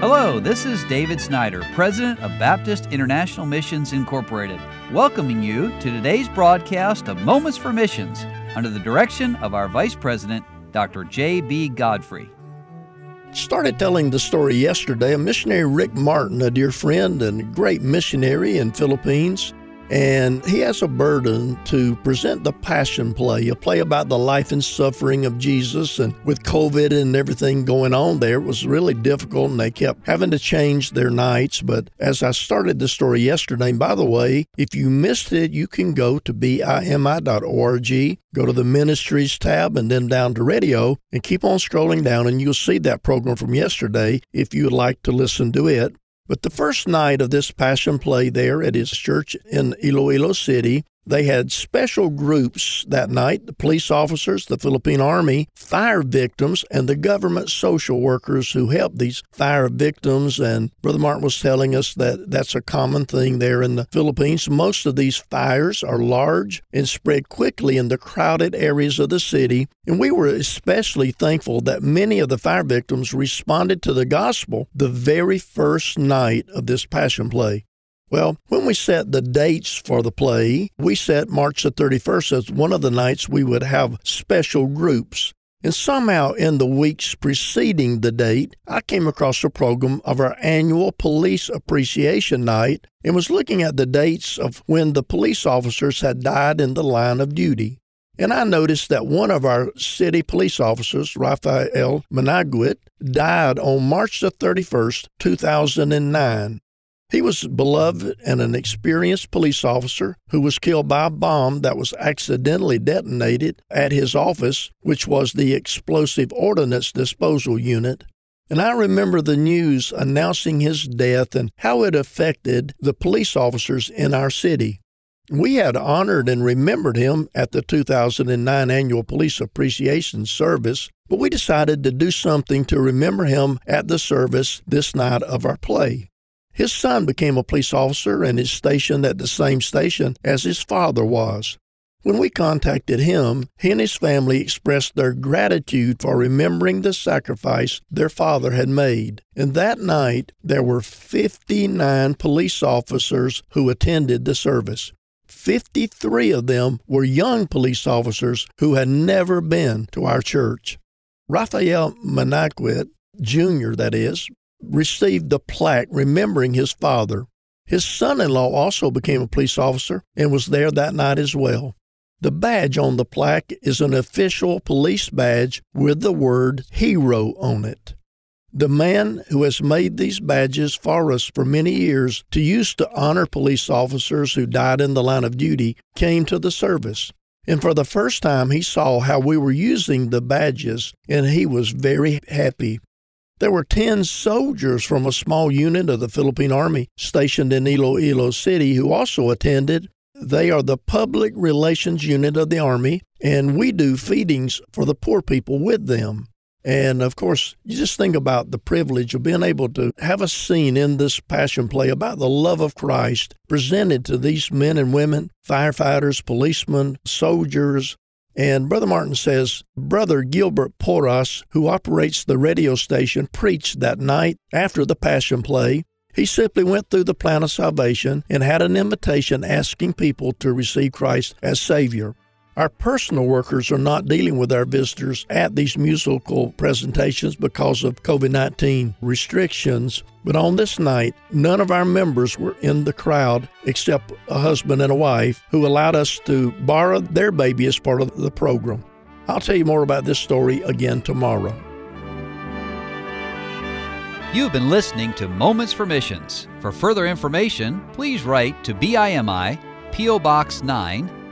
Hello, this is David Snyder, President of Baptist International Missions Incorporated, welcoming you to today's broadcast of Moments for Missions under the direction of our Vice President, Dr. J. B. Godfrey. Started telling the story yesterday of missionary Rick Martin, a dear friend and great missionary in Philippines, and he has a burden to present the Passion Play, a play about the life and suffering of Jesus. And with COVID and everything going on there, it was really difficult, and they kept having to change their nights. But as I started the story yesterday, and by the way, if you missed it, you can go to BIMI.org, go to the Ministries tab, and then down to Radio, and keep on scrolling down, and you'll see that program from yesterday if you'd like to listen to it. But the first night of this Passion Play there at his church in Iloilo City, they had special groups that night: the police officers, the Philippine Army, fire victims, and the government social workers who help these fire victims. And Brother Martin was telling us that that's a common thing there in the Philippines. Most of these fires are large and spread quickly in the crowded areas of the city. And we were especially thankful that many of the fire victims responded to the gospel the very first night of this Passion Play. Well, when we set the dates for the play, we set March the 31st as one of the nights we would have special groups. And somehow in the weeks preceding the date, I came across a program of our annual Police Appreciation Night and was looking at the dates of when the police officers had died in the line of duty. And I noticed that one of our city police officers, Rafael Maniquit, died on March the 31st, 2009. He was beloved and an experienced police officer who was killed by a bomb that was accidentally detonated at his office, which was the Explosive Ordnance Disposal Unit. And I remember the news announcing his death and how it affected the police officers in our city. We had honored and remembered him at the 2009 Annual Police Appreciation Service, but we decided to do something to remember him at the service this night of our play. His son became a police officer and is stationed at the same station as his father was. When we contacted him, he and his family expressed their gratitude for remembering the sacrifice their father had made. And that night, there were 59 police officers who attended the service. 53 of them were young police officers who had never been to our church. Rafael Maniquit, Jr., that is, received the plaque remembering his father. His son-in-law also became a police officer and was there that night as well. The badge on the plaque is an official police badge with the word hero on it. The man who has made these badges for us for many years to use to honor police officers who died in the line of duty came to the service. And for the first time, he saw how we were using the badges, and he was very happy. There were 10 soldiers from a small unit of the Philippine Army stationed in Iloilo City who also attended. They are the public relations unit of the Army, and we do feedings for the poor people with them. And, of course, you just think about the privilege of being able to have a scene in this Passion Play about the love of Christ presented to these men and women, firefighters, policemen, soldiers. And Brother Martin says Brother Gilbert Porras, who operates the radio station, preached that night after the Passion Play. He simply went through the plan of salvation and had an invitation asking people to receive Christ as Savior. Our personal workers are not dealing with our visitors at these musical presentations because of COVID-19 restrictions. But on this night, none of our members were in the crowd except a husband and a wife who allowed us to borrow their baby as part of the program. I'll tell you more about this story again tomorrow. You've been listening to Moments for Missions. For further information, please write to BIMI, P.O. Box 9,